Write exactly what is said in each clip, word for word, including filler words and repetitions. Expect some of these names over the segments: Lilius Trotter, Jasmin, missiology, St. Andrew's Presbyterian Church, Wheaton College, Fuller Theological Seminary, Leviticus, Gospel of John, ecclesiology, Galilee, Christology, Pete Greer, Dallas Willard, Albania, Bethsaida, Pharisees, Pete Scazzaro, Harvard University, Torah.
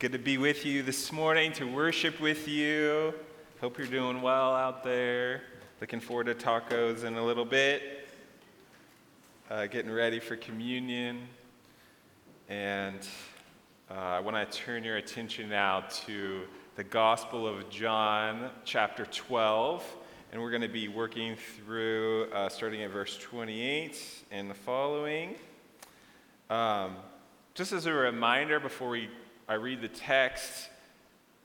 Good to be with you this morning, to worship with you. Hope you're doing well out there. Looking forward to tacos in a little bit. Uh, getting ready for communion. And uh, I want to turn your attention now to the Gospel of John, chapter twelve. And we're going to be working through, uh, starting at verse twenty-eight and the following. Um, just as a reminder before we I read the text,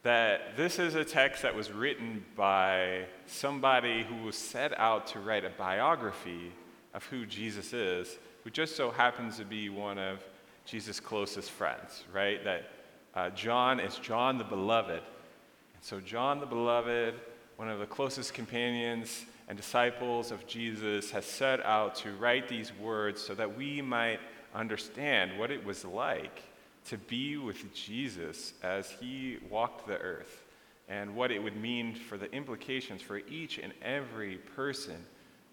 that this is a text that was written by somebody who was set out to write a biography of who Jesus is, who just so happens to be one of Jesus' closest friends, right? That uh, John is John the Beloved. And so John the Beloved, one of the closest companions and disciples of Jesus, has set out to write these words so that we might understand what it was like to be with Jesus as he walked the earth, and what it would mean for the implications for each and every person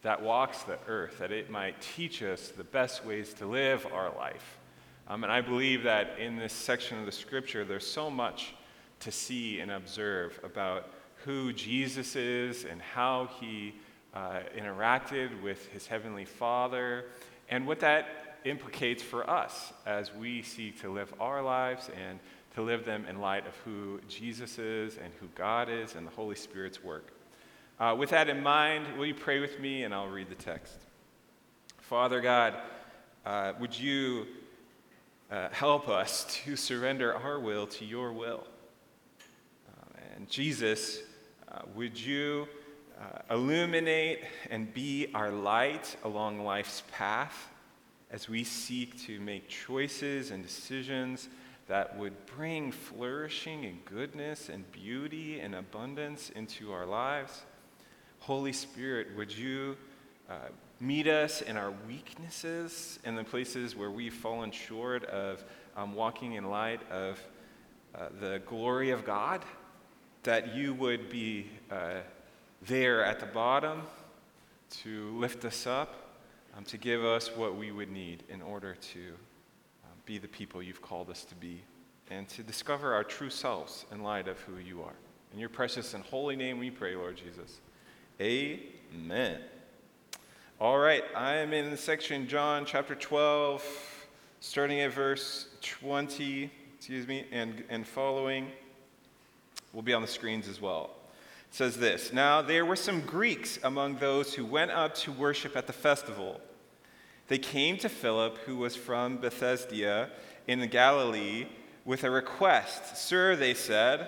that walks the earth, that it might teach us the best ways to live our life. Um, and I believe that in this section of the scripture, there's so much to see and observe about who Jesus is and how he uh, interacted with his heavenly Father, and what that implicates for us as we seek to live our lives and to live them in light of who Jesus is and who God is and the Holy Spirit's work. Uh, with that in mind, will you pray with me, and I'll read the text. Father God, uh, would you uh, help us to surrender our will to your will? Uh, and Jesus, uh, would you uh, illuminate and be our light along life's path, as we seek to make choices and decisions that would bring flourishing and goodness and beauty and abundance into our lives. Holy Spirit, would you uh, meet us in our weaknesses and the places where we've fallen short of um, walking in light of uh, the glory of God, that you would be uh, there at the bottom to lift us up, Um, to give us what we would need in order to um, be the people you've called us to be, and to discover our true selves in light of who you are. In your precious and holy name we pray, Lord Jesus. Amen. All right, I am in the section John chapter twelve, starting at verse twenty, excuse me, and, and following. Will be on the screens as well. It says this: Now there were some Greeks among those who went up to worship at the festival. They came to Philip, who was from Bethsaida in Galilee, with a request. Sir, they said,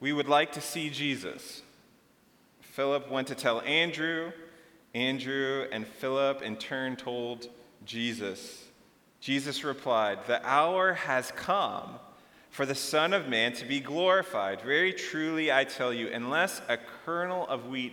we would like to see Jesus. Philip went to tell Andrew. Andrew and Philip in turn told Jesus. Jesus replied, the hour has come for the Son of Man to be glorified. Very truly, I tell you, unless a kernel of wheat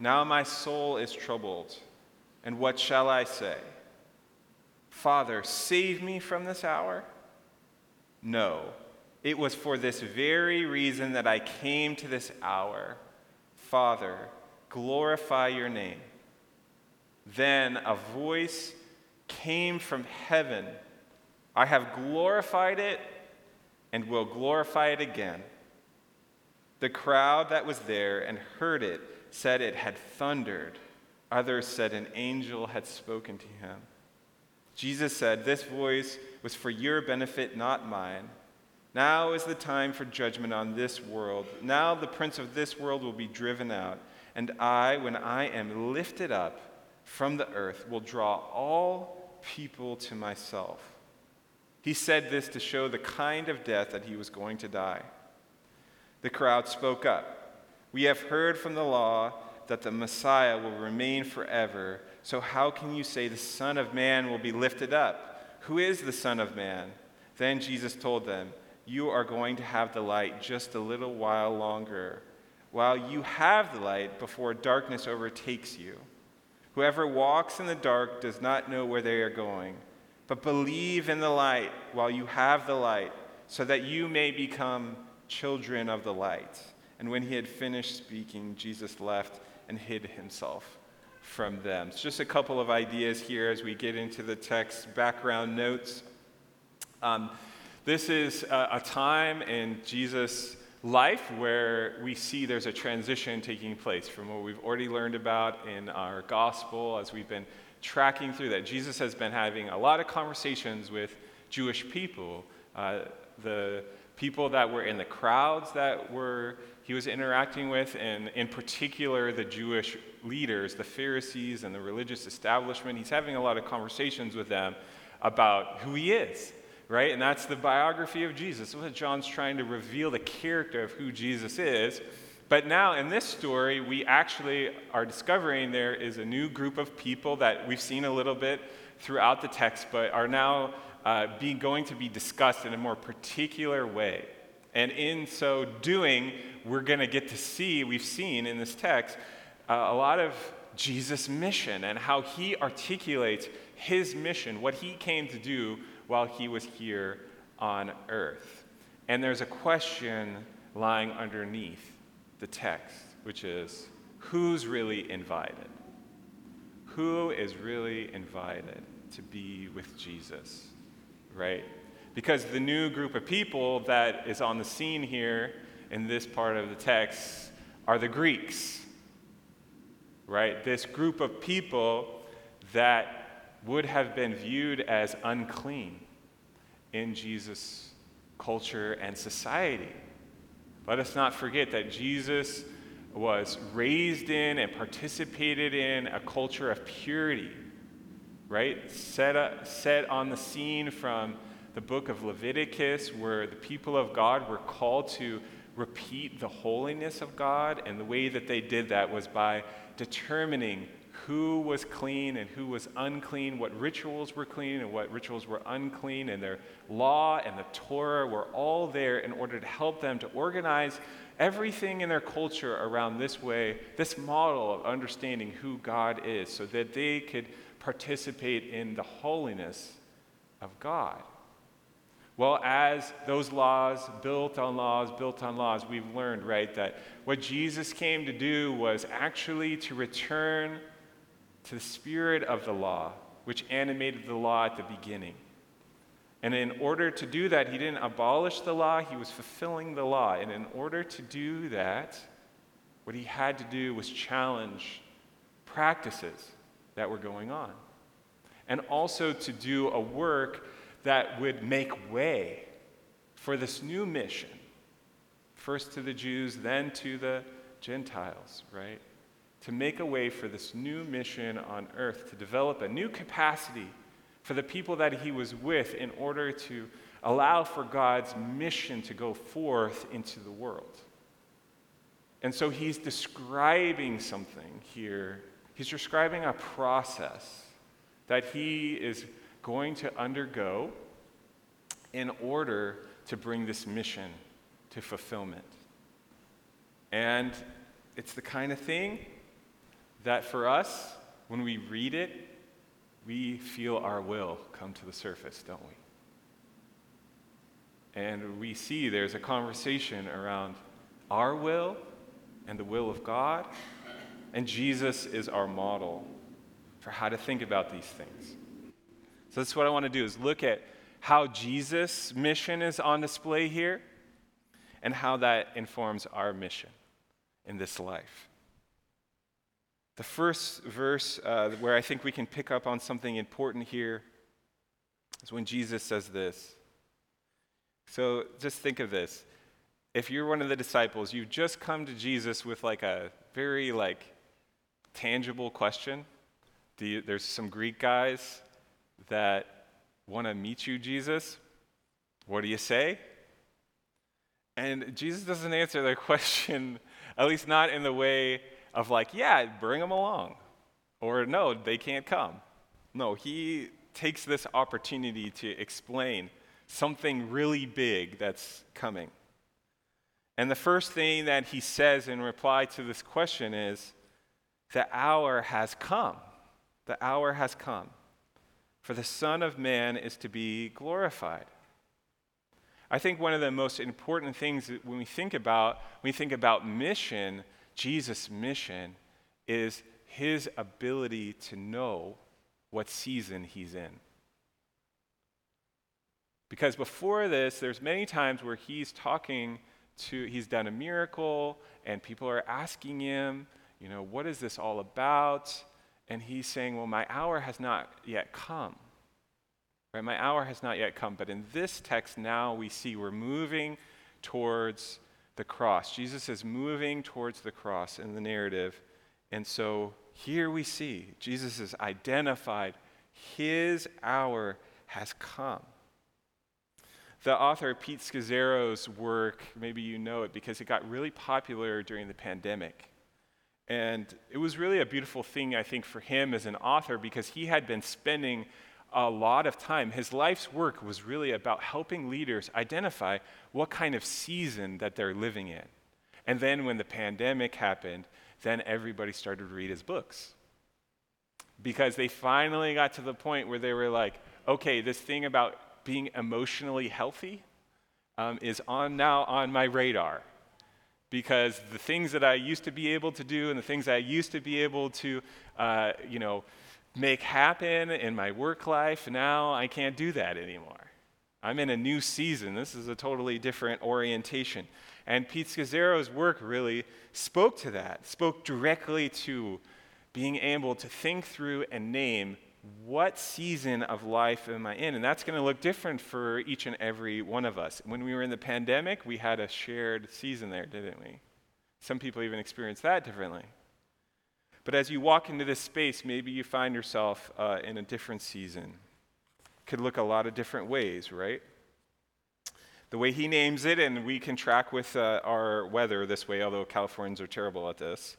Now my soul is troubled, and what shall I say? Father, save me from this hour? No, it was for this very reason that I came to this hour. Father, glorify your name. Then a voice came from heaven. I have glorified it, and will glorify it again. The crowd that was there and heard it said it had thundered. Others said an angel had spoken to him. Jesus said, this voice was for your benefit, not mine. Now is the time for judgment on this world. Now the prince of this world will be driven out, and I, when I am lifted up from the earth, will draw all people to myself. He said this to show the kind of death that he was going to die. The crowd spoke up. We have heard from the law that the Messiah will remain forever. So how can you say the Son of Man will be lifted up? Who is the Son of Man? Then Jesus told them, you are going to have the light just a little while longer, while you have the light before darkness overtakes you. Whoever walks in the dark does not know where they are going, but believe in the light while you have the light, so that you may become children of the light. And when he had finished speaking, Jesus left and hid himself from them. So just a couple of ideas here as we get into the text, background notes. Um, this is a, a time in Jesus' life where we see there's a transition taking place from what we've already learned about in our gospel as we've been tracking through that. Jesus has been having a lot of conversations with Jewish people, uh, the people that were in the crowds that were he was interacting with, and in particular the Jewish leaders, the Pharisees and the religious establishment. He's having a lot of conversations with them about who he is, right? And that's the biography of Jesus. That's what John's trying to reveal, the character of who Jesus is. But now in this story, we actually are discovering there is a new group of people that we've seen a little bit throughout the text, but are now uh, be going to be discussed in a more particular way. And in so doing, we're going to get to see, we've seen in this text, uh, a lot of Jesus' mission and how he articulates his mission, what he came to do while he was here on earth. And there's a question lying underneath the text, which is, who's really invited? Who is really invited to be with Jesus, right? Because the new group of people that is on the scene here in this part of the text are the Greeks, right? This group of people that would have been viewed as unclean in Jesus' culture and society. Let us not forget that Jesus was raised in and participated in a culture of purity, right? Set up, set on the scene from the book of Leviticus, where the people of God were called to repeat the holiness of God, and the way that they did that was by determining who was clean and who was unclean, what rituals were clean and what rituals were unclean, and their law and the Torah were all there in order to help them to organize everything in their culture around this way, this model of understanding who God is, so that they could participate in the holiness of God. Well, as those laws built on laws, built on laws, we've learned, right, that what Jesus came to do was actually to return to the spirit of the law, which animated the law at the beginning. And in order to do that, he didn't abolish the law, he was fulfilling the law. And in order to do that, what he had to do was challenge practices that were going on. And also to do a work that would make way for this new mission, first to the Jews, then to the Gentiles, right? To make a way for this new mission on earth, to develop a new capacity for the people that he was with in order to allow for God's mission to go forth into the world. And so he's describing something here. He's describing a process that he is going to undergo in order to bring this mission to fulfillment. And it's the kind of thing that for us, when we read it, we feel our will come to the surface, don't we? And we see there's a conversation around our will and the will of God, and Jesus is our model for how to think about these things. So that's what I want to do, is look at how Jesus' mission is on display here and how that informs our mission in this life. The first verse uh, where I think we can pick up on something important here is when Jesus says this. So just think of this. If you're one of the disciples, you've just come to Jesus with like a very like tangible question. Do you, there's some Greek guys that want to meet you, Jesus. What do you say? And Jesus doesn't answer their question, at least not in the way of like, yeah, bring them along. Or no, they can't come. No, he takes this opportunity to explain something really big that's coming. And the first thing that he says in reply to this question is, the hour has come. The hour has come, for the Son of Man is to be glorified. I think one of the most important things when we think about, when we think about mission, Jesus' mission, is his ability to know what season he's in. Because before this, there's many times where he's talking to, he's done a miracle, and people are asking him, you know, what is this all about? And he's saying, well, my hour has not yet come. Right? My hour has not yet come. But in this text now we see we're moving towards the cross. Jesus is moving towards the cross in the narrative. And so here we see Jesus is identified. His hour has come. The author Pete Scazzaro's work, maybe you know it because it got really popular during the pandemic. And it was really a beautiful thing, I think, for him as an author, because he had been spending a lot of time. His life's work was really about helping leaders identify what kind of season that they're living in. And then when the pandemic happened, then everybody started to read his books, because they finally got to the point where they were like, okay, this thing about being emotionally healthy um, is on now on my radar. Because the things that I used to be able to do and the things I used to be able to, uh, you know, make happen in my work life, now I can't do that anymore. I'm in a new season. This is a totally different orientation. And Pete Scazzaro's work really spoke to that, spoke directly to being able to think through and name, what season of life am I in? And that's going to look different for each and every one of us. When we were in the pandemic, we had a shared season there, didn't we? Some people even experienced that differently. But as you walk into this space, maybe you find yourself uh, in a different season. Could look a lot of different ways, right? The way he names it, and we can track with uh, our weather this way, although Californians are terrible at this.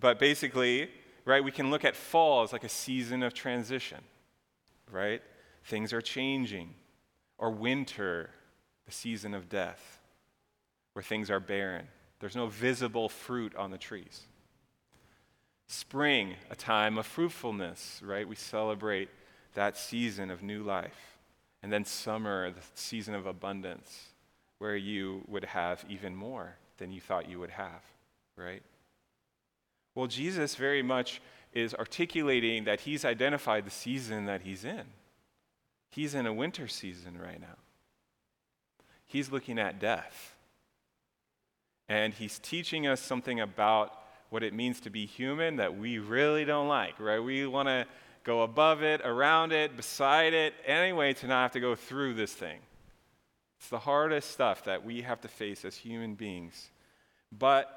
But basically, right, we can look at fall as like a season of transition, right? Things are changing. Or winter, the season of death, where things are barren. There's no visible fruit on the trees. Spring, a time of fruitfulness, right? We celebrate that season of new life. And then summer, the season of abundance, where you would have even more than you thought you would have, right? Well, Jesus very much is articulating that he's identified the season that he's in. He's in a winter season right now. He's looking at death. And he's teaching us something about what it means to be human that we really don't like, right? We want to go above it, around it, beside it, anyway, to not have to go through this thing. It's the hardest stuff that we have to face as human beings. But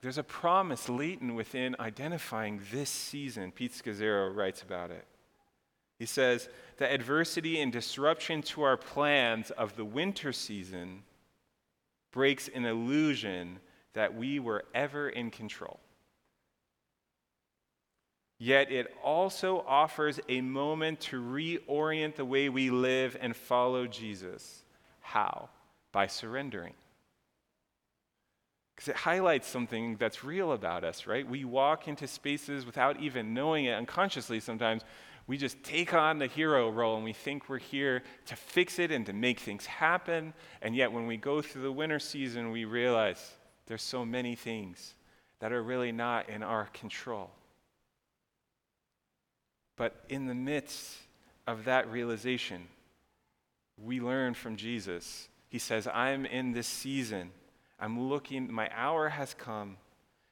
there's a promise latent within identifying this season. Pete Scazzaro writes about it. He says, the adversity and disruption to our plans of the winter season breaks an illusion that we were ever in control. Yet it also offers a moment to reorient the way we live and follow Jesus. How? By surrendering. Because it highlights something that's real about us, right? We walk into spaces without even knowing it, unconsciously sometimes. We just take on the hero role, and we think we're here to fix it and to make things happen. And yet when we go through the winter season, we realize there's so many things that are really not in our control. But in the midst of that realization, we learn from Jesus. He says, I'm in this season. I'm looking, my hour has come,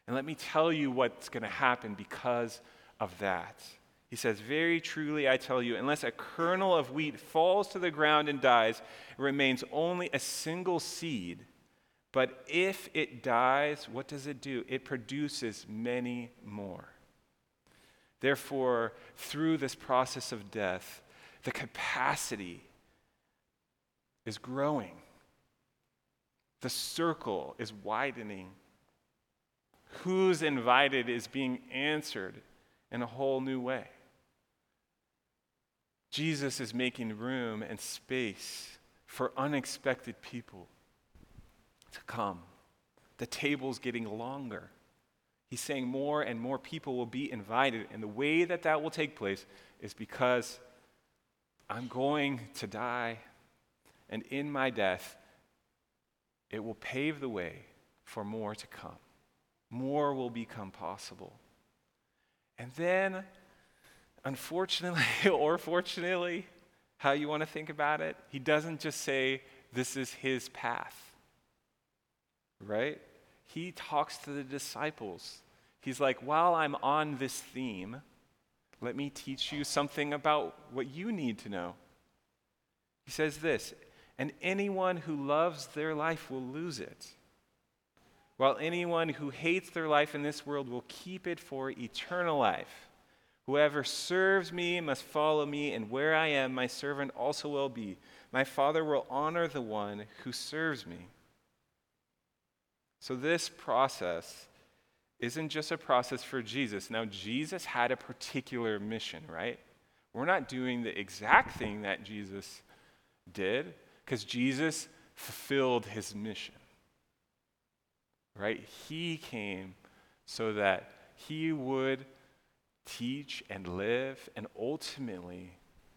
and let me tell you what's going to happen because of that. He says, very truly I tell you, unless a kernel of wheat falls to the ground and dies, it remains only a single seed. But if it dies, what does it do? It produces many more. Therefore, through this process of death, the capacity is growing. The circle is widening. Who's invited is being answered in a whole new way. Jesus is making room and space for unexpected people to come. The table's getting longer. He's saying more and more people will be invited, and the way that that will take place is because I'm going to die, and in my death, it will pave the way for more to come. More will become possible. And then, unfortunately or fortunately, how you want to think about it, he doesn't just say this is his path, right? He talks to the disciples. He's like, while I'm on this theme, let me teach you something about what you need to know. He says this, and anyone who loves their life will lose it, while anyone who hates their life in this world will keep it for eternal life. Whoever serves me must follow me, and where I am, my servant also will be. My Father will honor the one who serves me. So this process isn't just a process for Jesus. Now, Jesus had a particular mission, right? We're not doing the exact thing that Jesus did, because Jesus fulfilled his mission. Right? He came so that he would teach and live and ultimately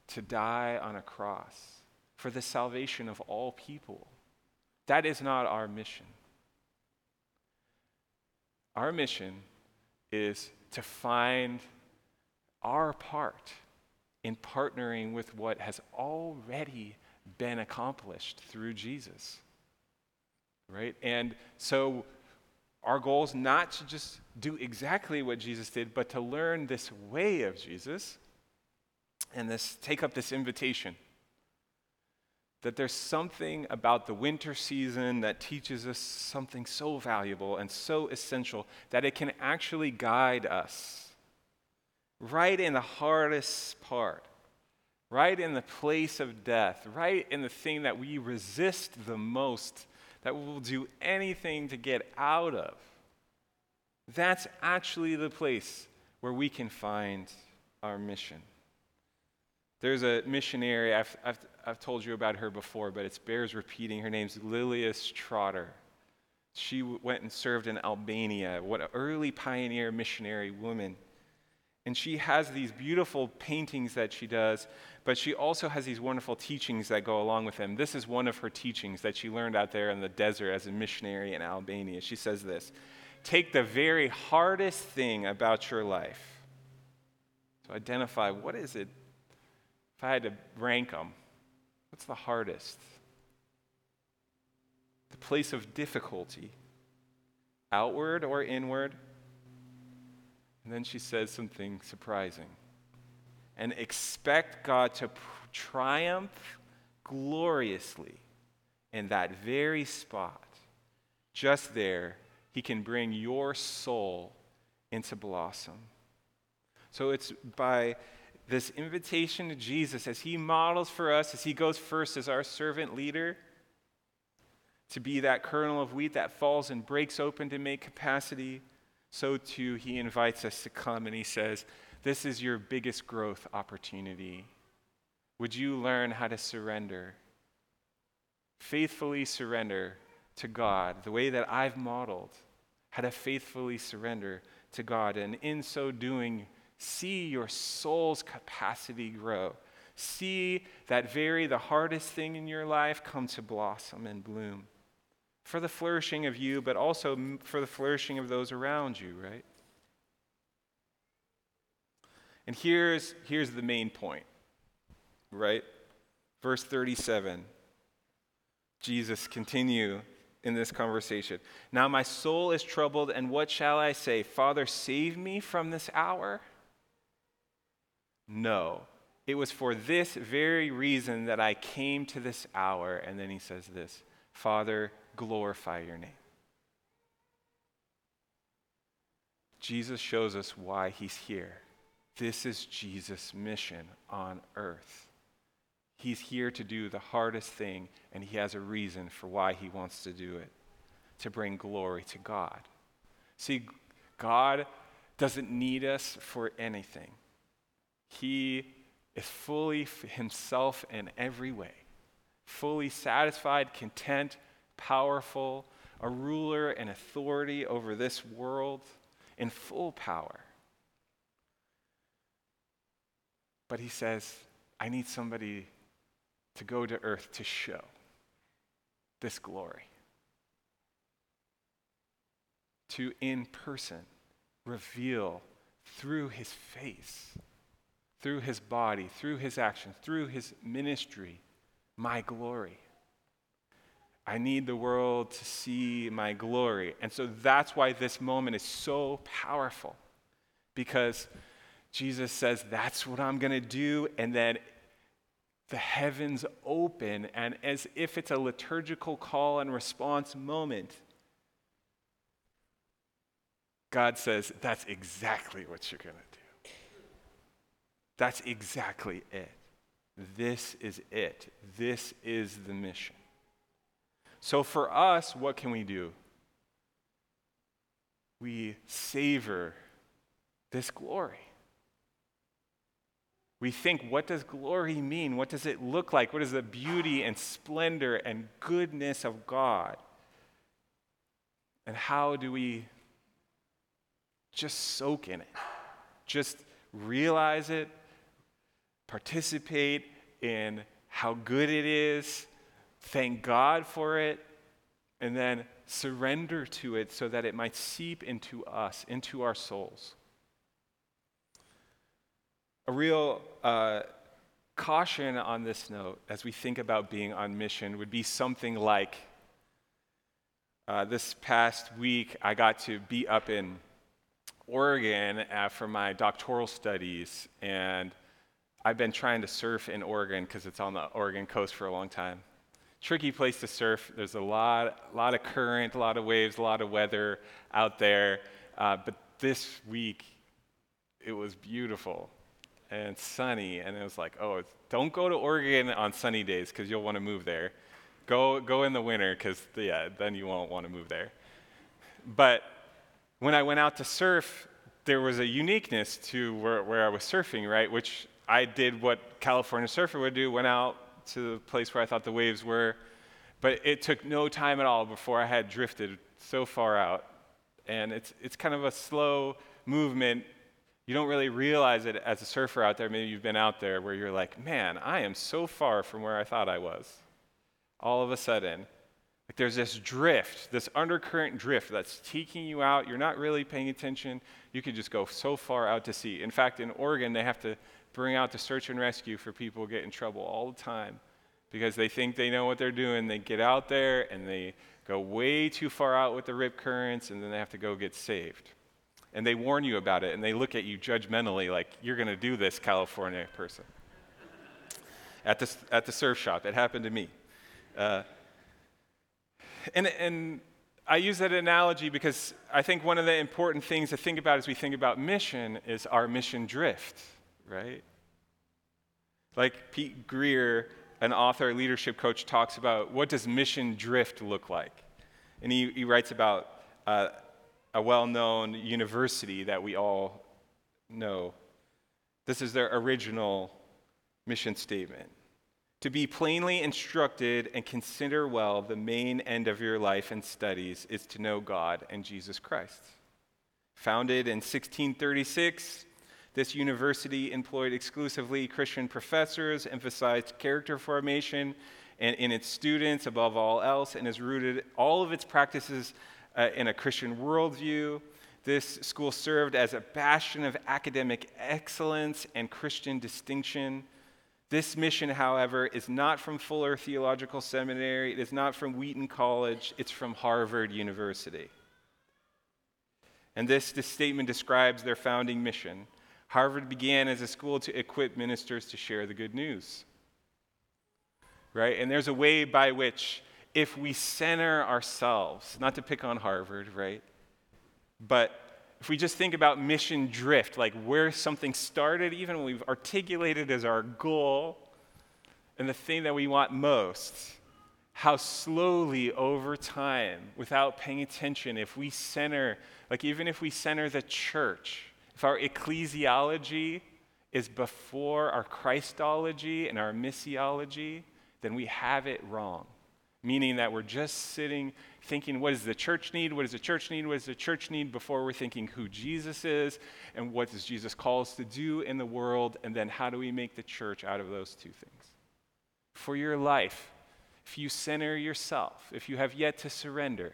to die on a cross for the salvation of all people. That is not our mission. Our mission is to find our part in partnering with what has already been accomplished through Jesus. Right? And so our goal is not to just do exactly what Jesus did, but to learn this way of Jesus and this take up this invitation that there's something about the winter season that teaches us something so valuable and so essential that it can actually guide us right in the hardest part, right in the place of death, right in the thing that we resist the most, that we will do anything to get out of. That's actually the place where we can find our mission. There's a missionary, I've, I've, I've told you about her before, but it bears repeating. Her name's Lilius Trotter. She went and served in Albania, what an early pioneer missionary woman. And she has these beautiful paintings that she does, but she also has these wonderful teachings that go along with them. This is one of her teachings that she learned out there in the desert as a missionary in Albania. She says this, take the very hardest thing about your life. So identify, what is it? If I had to rank them, what's the hardest? The place of difficulty, outward or inward? And then she says something surprising. And expect God to pr- triumph gloriously in that very spot. Just there, he can bring your soul into blossom. So it's by this invitation to Jesus, as he models for us, as he goes first as our servant leader, to be that kernel of wheat that falls and breaks open to make capacity, so too he invites us to come and he says, this is your biggest growth opportunity. Would you learn how to surrender? Faithfully surrender to God, the way that I've modeled, how to faithfully surrender to God, and in so doing, see your soul's capacity grow. See that very, the hardest thing in your life come to blossom and bloom for the flourishing of you, but also for the flourishing of those around you, right? And here's, here's the main point, right? Verse thirty-seven, Jesus continue in this conversation. Now my soul is troubled, and what shall I say? Father, save me from this hour? No, it was for this very reason that I came to this hour. And then he says this, Father, glorify your name. Jesus shows us why he's here. This is Jesus' mission on earth. He's here to do the hardest thing, and he has a reason for why he wants to do it, to bring glory to God. See, God doesn't need us for anything. He is fully himself in every way, fully satisfied, content, powerful, a ruler and authority over this world in full power. But he says, I need somebody to go to earth to show this glory, to in person reveal through his face, through his body, through his actions, through his ministry, my glory. I need the world to see my glory. And so that's why this moment is so powerful, because Jesus says, that's what I'm going to do. And then the heavens open, and as if it's a liturgical call and response moment, God says, that's exactly what you're going to do. That's exactly it. This is it. This is the mission. So for us, what can we do? We savor this glory. We think, what does glory mean? What does it look like? What is the beauty and splendor and goodness of God? And how do we just soak in it? Just realize it, participate in how good it is, thank God for it, and then surrender to it so that it might seep into us, into our souls. A real uh, caution on this note as we think about being on mission would be something like, uh, this past week I got to be up in Oregon uh, for my doctoral studies, and I've been trying to surf in Oregon because it's on the Oregon coast for a long time. Tricky place to surf. There's a lot, lot of current, a lot of waves, a lot of weather out there, uh, but this week it was beautiful and sunny, and it was like, oh, don't go to Oregon on sunny days because you'll want to move there. Go go in the winter because, yeah, then you won't want to move there. But when I went out to surf, there was a uniqueness to where, where I was surfing, right, which I did what California surfer would do, went out to the place where I thought the waves were, but it took no time at all before I had drifted so far out. And it's it's kind of a slow movement. You don't really realize it as a surfer out there. Maybe you've been out there where you're like, man, I am so far from where I thought I was. All of a sudden, like there's this drift, this undercurrent drift that's taking you out. You're not really paying attention. You could just go so far out to sea. In fact, in Oregon, they have to bring out the search and rescue for people who get in trouble all the time because they think they know what they're doing. They get out there and they go way too far out with the rip currents, and then they have to go get saved. And they warn you about it, and they look at you judgmentally like, you're going to do this, California person. at the at the surf shop. It happened to me. Uh, and and I use that analogy because I think one of the important things to think about as we think about mission is our mission drift, right? Like Pete Greer, an author, leadership coach, talks about, what does mission drift look like? And he, he writes about Uh, a well-known university that we all know. This is their original mission statement. To be plainly instructed and consider well the main end of your life and studies is to know God and Jesus Christ. Founded in sixteen thirty-six, this university employed exclusively Christian professors, emphasized character formation and in its students above all else, and is rooted all of its practices Uh, in a Christian worldview. This school served as a bastion of academic excellence and Christian distinction. This mission, however, is not from Fuller Theological Seminary. It is not from Wheaton College. It's from Harvard University. And this, this statement describes their founding mission. Harvard began as a school to equip ministers to share the good news. Right? And there's a way by which, if we center ourselves, not to pick on Harvard, right? But if we just think about mission drift, like where something started, even when we've articulated as our goal and the thing that we want most, how slowly over time, without paying attention, if we center, like even if we center the church, if our ecclesiology is before our Christology and our missiology, then we have it wrong. Meaning that we're just sitting thinking, what does the church need? What does the church need? What does the church need? Before we're thinking who Jesus is and what does Jesus call us to do in the world, and then how do we make the church out of those two things? For your life, if you center yourself, if you have yet to surrender,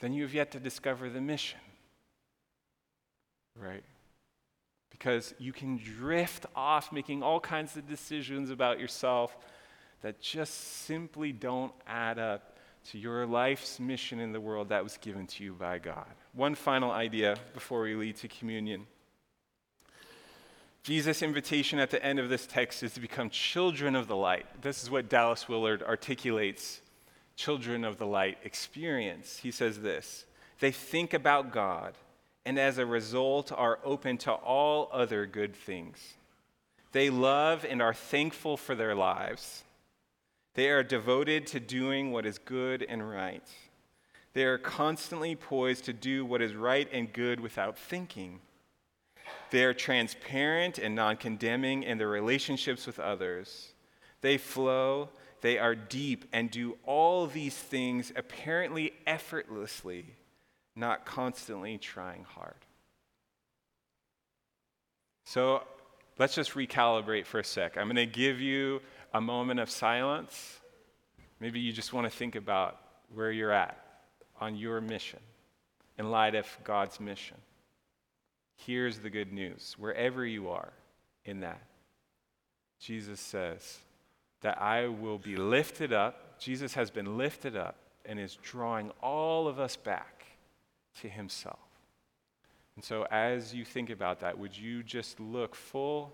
then you have yet to discover the mission, right? Because you can drift off making all kinds of decisions about yourself that just simply don't add up to your life's mission in the world that was given to you by God. One final idea before we lead to communion. Jesus' invitation at the end of this text is to become children of the light. This is what Dallas Willard articulates children of the light experience. He says this, they think about God and as a result are open to all other good things. They love and are thankful for their lives. They are devoted to doing what is good and right. They are constantly poised to do what is right and good without thinking. They are transparent and non-condemning in their relationships with others. They flow, they are deep, and do all these things apparently effortlessly, not constantly trying hard. So let's just recalibrate for a sec. I'm going to give you a moment of silence. Maybe you just want to think about where you're at on your mission in light of God's mission. Here's the good news. Wherever you are in that, Jesus says that I will be lifted up. Jesus has been lifted up and is drawing all of us back to himself. And so as you think about that, would you just look full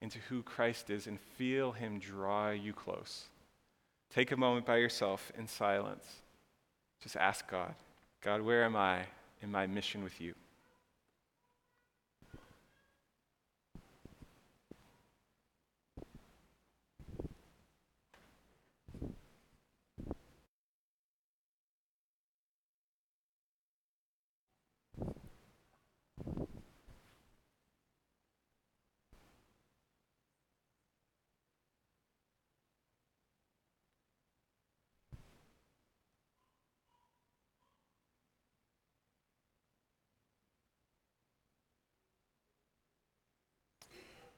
into who Christ is and feel him draw you close. Take a moment by yourself in silence. Just ask God, God, where am I in my mission with you?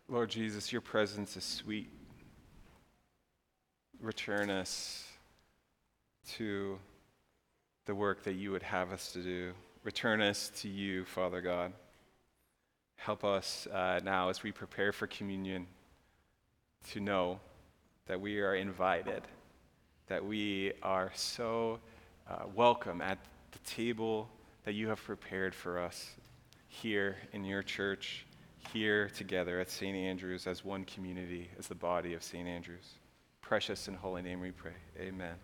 Lord Jesus, your presence is sweet. Return us to the work that you would have us to do. Return us to you, Father God. Help us uh, now as we prepare for communion to know that we are invited, that we are so uh, welcome at the table that you have prepared for us here in your church, here together at Saint Andrew's as one community, as the body of Saint Andrew's. Precious and holy name we pray. Amen.